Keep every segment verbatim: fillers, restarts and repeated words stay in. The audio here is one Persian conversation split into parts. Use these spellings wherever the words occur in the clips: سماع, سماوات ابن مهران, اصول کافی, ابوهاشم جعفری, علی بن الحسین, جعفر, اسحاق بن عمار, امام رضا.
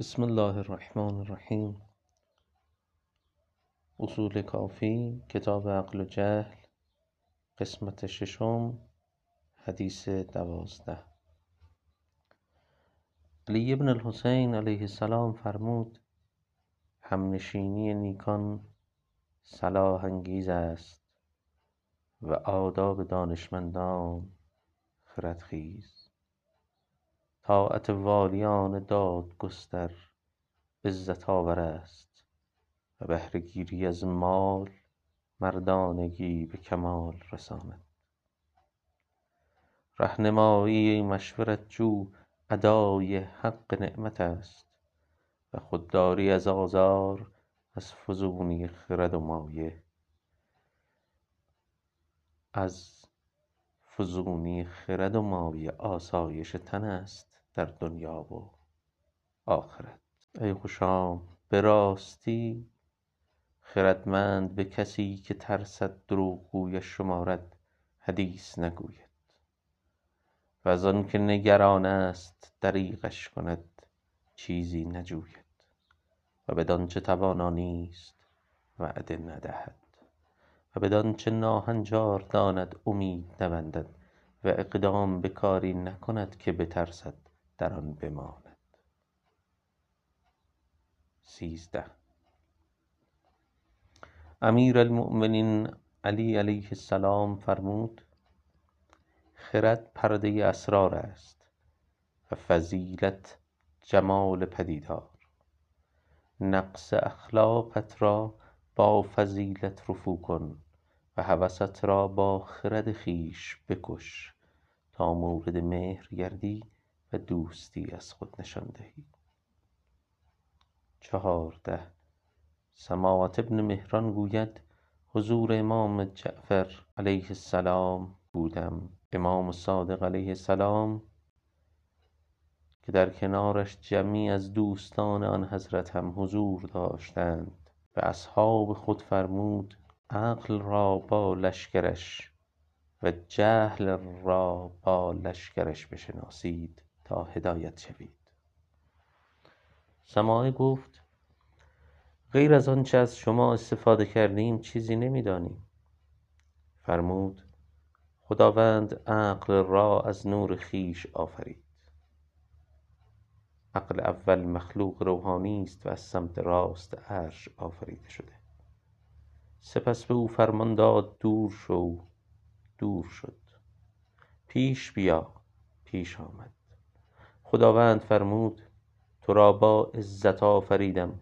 بسم الله الرحمن الرحیم. اصول کافی، کتاب عقل و جهل، قسمت ششم، حدیث دوازده. علی بن الحسین علیه السلام فرمود: همنشینی نیکان صلاح انگیز است و آداب دانشمندان خردخیز. طاعت والیان داد گستر عزت آور است و بهره گیری از مال مردانگی به کمال رساند. رهنمایی مشورت جو ادای حق نعمت است و خودداری از آزار از فزونی خرد و مایه از فزونی خرد و مایه آسایش تن است در دنیا و آخرت. ای خوشام به راستی خردمند به کسی که ترسد دروغگویش شمارد حدیث نگوید و از آن که نگران است دریغش کند چیزی نجوید و بدان چه توانا نیست وعده ندهد و بدان چه ناهنجار داند امید نبندد و اقدام به کاری نکند که بترسد در آن بماند. سیزده. امیر المؤمنین علی علیه السلام فرمود: خرد پرده اسرار است و فضیلت جمال پدیدار. نقص اخلاقت را با فضیلت رفو کن و هوست را با خرد خیش بکش تا مورد مهر گردی و دوستی از خود نشان دهی. چهارده. سماوات ابن مهران گوید: حضور امام جعفر علیه السلام بودم. امام صادق علیه السلام که در کنارش جمعی از دوستان آن حضرت هم حضور داشتند و اصحاب خود فرمود: عقل را با لشکرش و جهل را با لشکرش بشناسید تا هدایت شوید. سماع گفت: غیر از آن چه از شما استفاده کردیم چیزی نمی‌دانیم. فرمود: خداوند عقل را از نور خیش آفرید. عقل اول مخلوق روحانی است و از سمت راست عرش آفریده شده. سپس به او فرمان داد: دور شو، دور شد. پیش بیا، پیش آمد. خداوند فرمود: تو را با عزت آفریدم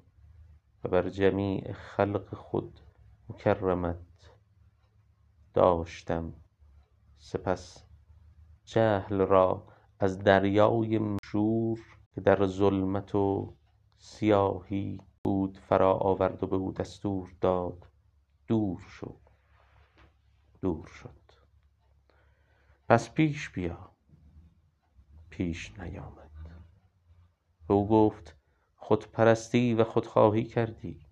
و بر جمیع خلق خود مکرمت داشتم. سپس جهل را از دریای مشور که در ظلمت و سیاهی بود فرا آورد و به او دستور داد: دور شو، دور شد. پس پیش بیا، پیش نیامد. او گفت: خودپرستی و خودخواهی کردی،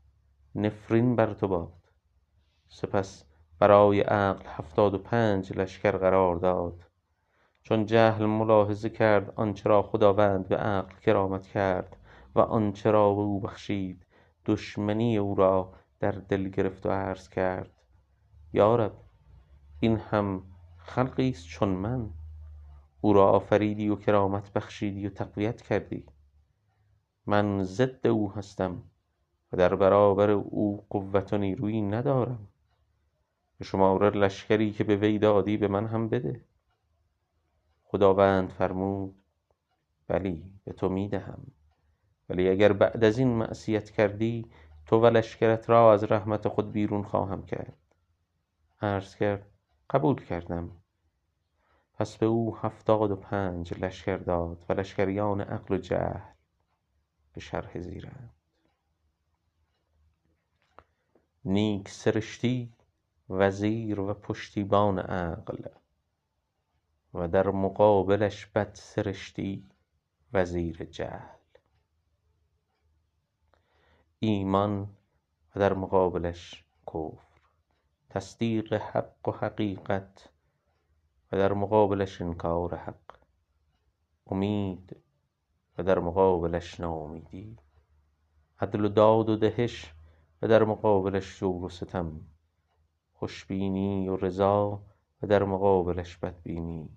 نفرین بر تو باد. سپس برای عقل هفتاد و پنج لشکر قرار داد. چون جهل ملاحظه کرد آنچه را خداوند به عقل کرامت کرد و آنچه را به او بخشید، دشمنی او را در دل گرفت و عرض کرد: یا رب، این هم خلقی است چون من، او را آفریدی و کرامت بخشیدی و تقویت کردی. من ضد او هستم و در برابر او قوت و نیرویی ندارم. به شمار لشکری که به وی دادی به من هم بده. خداوند فرمود: بلی، به تو میدهم، ولی اگر بعد از این معصیت کردی تو و لشکرت را از رحمت خود بیرون خواهم کرد. عرض کرد: قبول کردم. پس به او هفتاد و پنج لشکر داد و لشکریان عقل و جهل به شرح زیرند. نیک سرشتی وزیر و پشتیبان عقل و در مقابلش بد سرشتی وزیر جهل. ایمان و در مقابلش کفر، تصدیق حق و حقیقت و در مقابلش انکار حق، امید و در مقابلش ناامیدی، عدل و داد و دهش و در مقابلش جور و ستم، خوشبینی و رضا و در مقابلش بدبینی،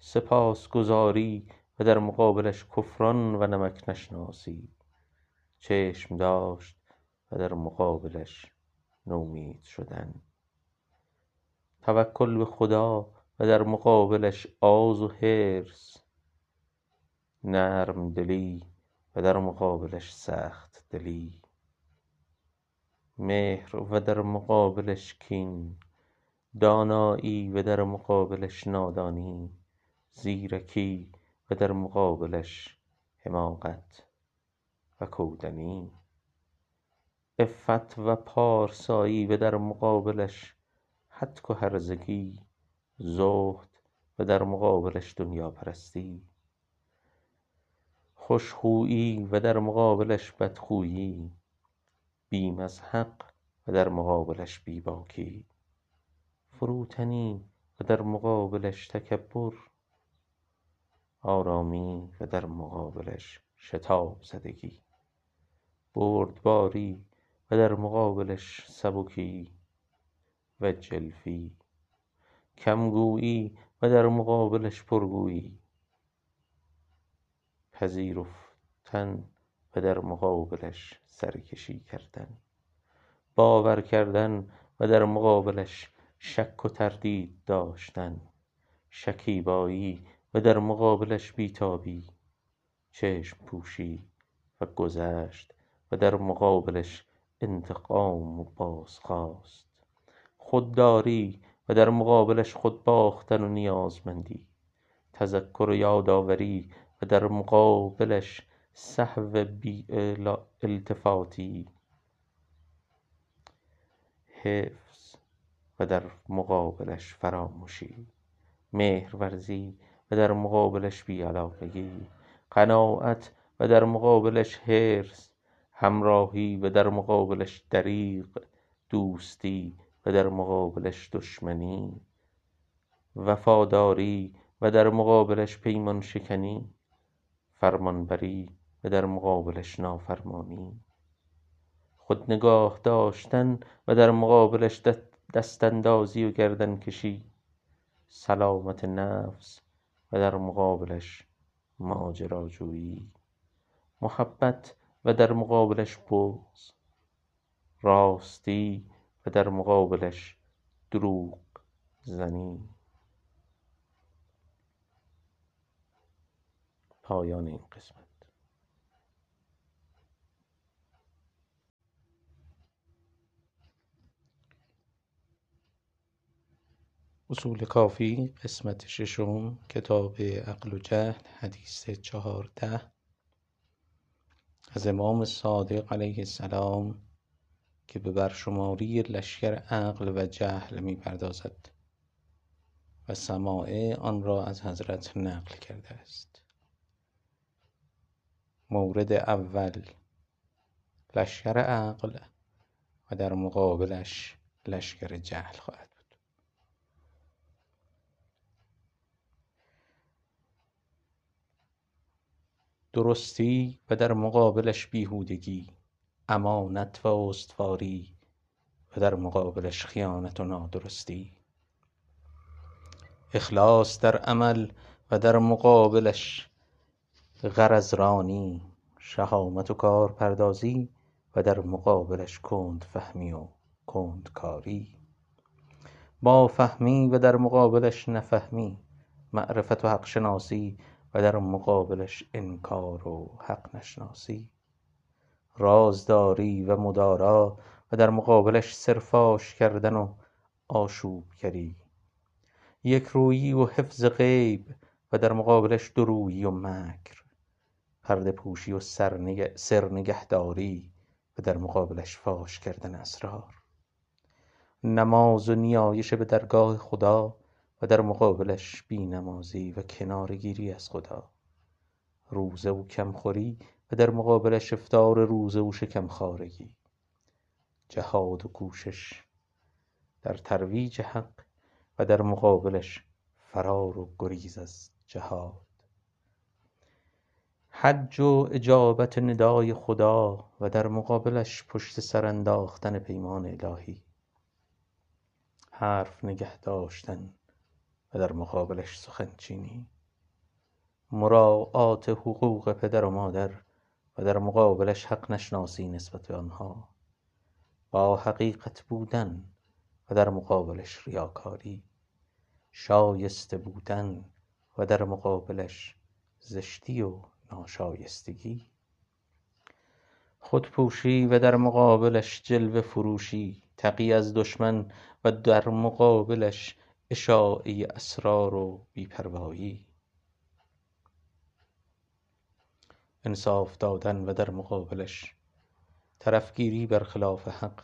سپاسگزاری و در مقابلش کفران و نمک نشناسی، چشم داشت و در مقابلش نومید شدن، توکل به خدا و در مقابلش آز و حرص، نرم دلی و در مقابلش سخت دلی، مهر و در مقابلش کین، دانایی و در مقابلش نادانی، زیرکی و در مقابلش حماقت و کودنی، عفت و پارسایی و در مقابلش هتک و هرزگی، زهد و در مقابلش دنیا پرستی، خوشخویی و در مقابلش بدخویی، بیم از حق و در مقابلش بیباکی، فروتنی و در مقابلش تکبر، آرامی و در مقابلش شتاب زدگی، بردباری و در مقابلش سبکی و جلفی، کمگویی و در مقابلش پرگویی، پذیرفتن و در مقابلش سرکشی کردن، باور کردن و در مقابلش شک و تردید داشتن، شکیبایی و در مقابلش بیتابی، چشم پوشی و گذشت و در مقابلش انتقام و بازخواست، خودداری و در مقابلش خودباختن و نیازمندی، تذکر و یادآوری و در مقابلش سهو بی التفاتی، حفظ و در مقابلش فراموشی، مهرورزی و در مقابلش بی‌علاقگی، قناعت و در مقابلش حرص، همراهی و در مقابلش دریغ، دوستی و در مقابلش دشمنی، وفاداری و در مقابلش پیمان شکنی، فرمانبری و در مقابلش نافرمانی، خودنگاه داشتن و در مقابلش دستاندازی و گردن کشی، سلامت نفس و در مقابلش ماجراجویی، محبت و در مقابلش بغض، راستی و در مقابلش دروغ زنی. پایان این قسمت. اصول کافی قسمت ششم، کتاب عقل و جهل، حدیث چهارده، از امام صادق علیه السلام که به برشماری لشکر عقل و جهل می پردازد و سماع آن را از حضرت نقل کرده است. مورد اول، لشکر عقل و در مقابلش لشکر جهل خواهد بود. درستی و در مقابلش بیهودگی، امانت و استواری و در مقابلش خیانت و نادرستی، اخلاص در عمل و در مقابلش غرضرانی، شهامت و کارپردازی و در مقابلش کند فهمی و کند کاری، با فهمی و در مقابلش نفهمی، معرفت و حق شناسی و در مقابلش انکار و حق نشناسی، رازداری و مدارا و در مقابلش سرفاش کردن و آشوبگری، یک رویی و حفظ غیب و در مقابلش درویی و مکر، پرده پوشی و سرنگ... سرنگهداری و در مقابلش فاش کردن اسرار، نماز و نیایش به درگاه خدا و در مقابلش بی نمازی و کنارگیری از خدا، روزه و کمخوری و در مقابلش افطار روزه و شکمخواری، جهاد و کوشش در ترویج حق و در مقابلش فرار و گریز از جهاد، حج و اجابت ندای خدا و در مقابلش پشت سر انداختن پیمان الهی، حرف نگه داشتن و در مقابلش سخنچینی، مراعات حقوق پدر و مادر و در مقابلش حق نشناسی نسبت به آنها، با حقیقت بودن و در مقابلش ریاکاری، شایسته بودن و در مقابلش زشتی و ناشایستگی، خودپوشی و در مقابلش جلوه فروشی، تقی از دشمن و در مقابلش اشاعه اسرار و بی‌پروایی، انصاف دادن و در مقابلش طرفگیری برخلاف حق،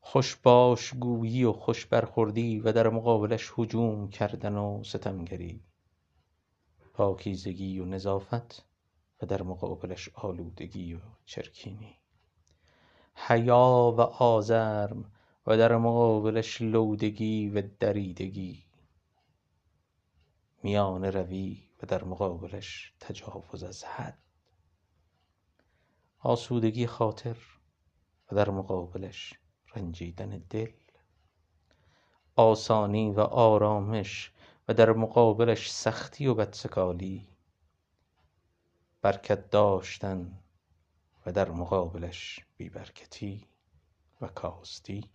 خوشباش گویی و خوش برخوردی و در مقابلش هجوم کردن و ستمگری، پاکیزگی و نظافت و در مقابلش آلودگی و چرکینی، حیا و آزرم و در مقابلش لودگی و دریدگی، میان روی و در مقابلش تجاوز از حد، آسودگی خاطر و در مقابلش رنجیدن دل، آسانی و آرامش و در مقابلش سختی و بدسکالی، برکت داشتن و در مقابلش بیبرکتی و کاستی،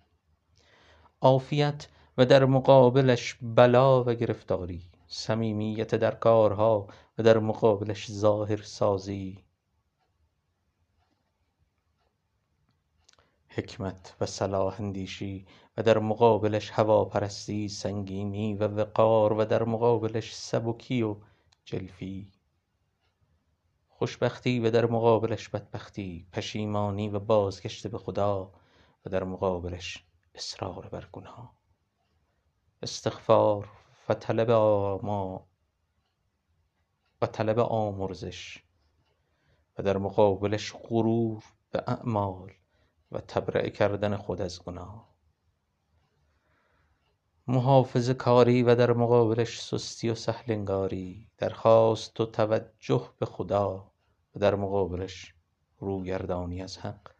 عافیت و در مقابلش بلا و گرفتاری، صمیمیت در کارها و در مقابلش ظاهر سازی، حکمت و صلاح اندیشی و در مقابلش هواپرستی، سنگینی و وقار و در مقابلش سبکی و جلفی، خوشبختی و در مقابلش بدبختی، پشیمانی و بازگشت به خدا و در مقابلش اصرار بر گناه، استغفار و طلب آما و طلب آمرزش و در مقابلش غرور به اعمال و تبرئه کردن خود از گناه، محافظه کاری و در مقابلش سستی و سهلنگاری، درخواست و توجه به خدا و در مقابلش روگردانی از حق،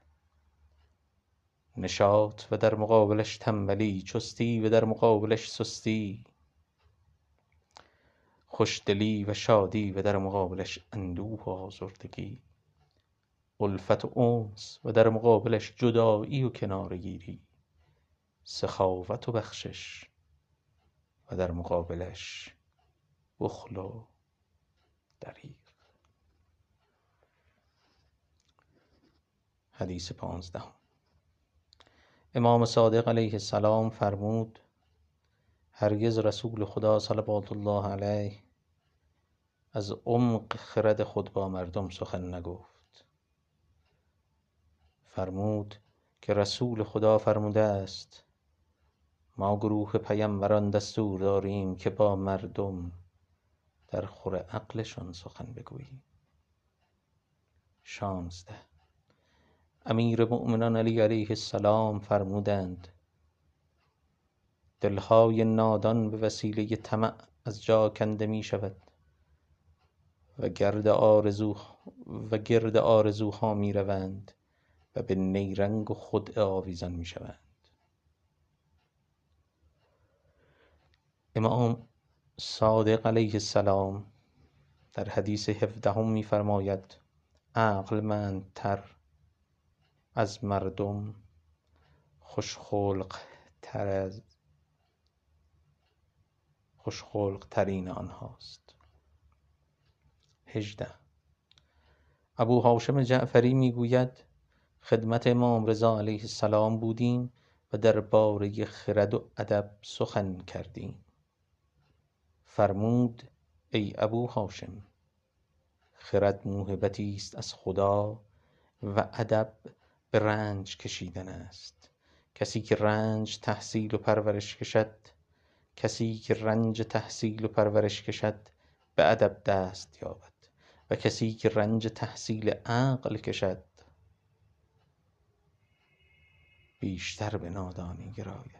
نشاط و در مقابلش تنبلی، چستی و در مقابلش سستی، خوشدلی و شادی و در مقابلش اندوه و آزردگی، الفت و انس و در مقابلش جدایی و کنارگیری، سخاوت و بخشش و در مقابلش بخل و دریغ. حدیث پانزده. امام صادق علیه السلام فرمود: هرگز رسول خدا صلوات الله علیه از عمق خرد خود با مردم سخن نگفت. فرمود که رسول خدا فرموده است: ما گروه پیامبران دستور داریم که با مردم در خور عقلشان سخن بگوییم. شانزده. امیر مؤمنان علی علیه السلام فرمودند: دلهای نادان به وسیله طمع از جا کنده می شود و گرد آرزو و گرد آرزوها می روند و به نیرنگ و خود آویزان می شوند. امام صادق علیه السلام در حدیث هفدهم می فرماید: عقلمندتر از مردم، خوشخلق تر از خوشخلق ترین آنهاست. هجده. ابوهاشم جعفری می گوید: خدمت امام رضا علیه السلام بودیم و درباره خرد و ادب سخن کردیم. فرمود: ای ابوهاشم، خرد موهبتی است از خدا و ادب به رنج کشیدن است. کسی که رنج تحصیل و پرورش کشد کسی که رنج تحصیل و پرورش کشد به ادب دست یابد و کسی که رنج تحصیل عقل کشد بیشتر به نادانی گراید.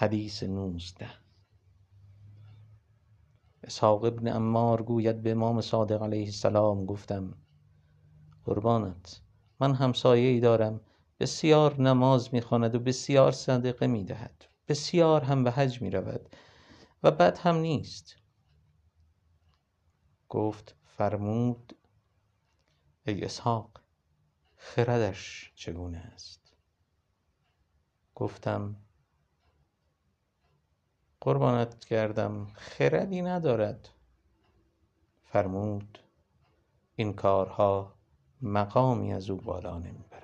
حدیث نوزده. اسحاق بن عمار گوید به امام صادق علیه السلام گفتم قربانت، من همسایه‌ای دارم بسیار نماز میخواند و بسیار صدقه میدهد، بسیار هم به حج میرود و بد هم نیست. گفت فرمود ای اسحاق خردش چگونه است؟ گفتم قربانت کردم خردی ندارد. فرمود این کارها مقامی از او بالا نمیبرد.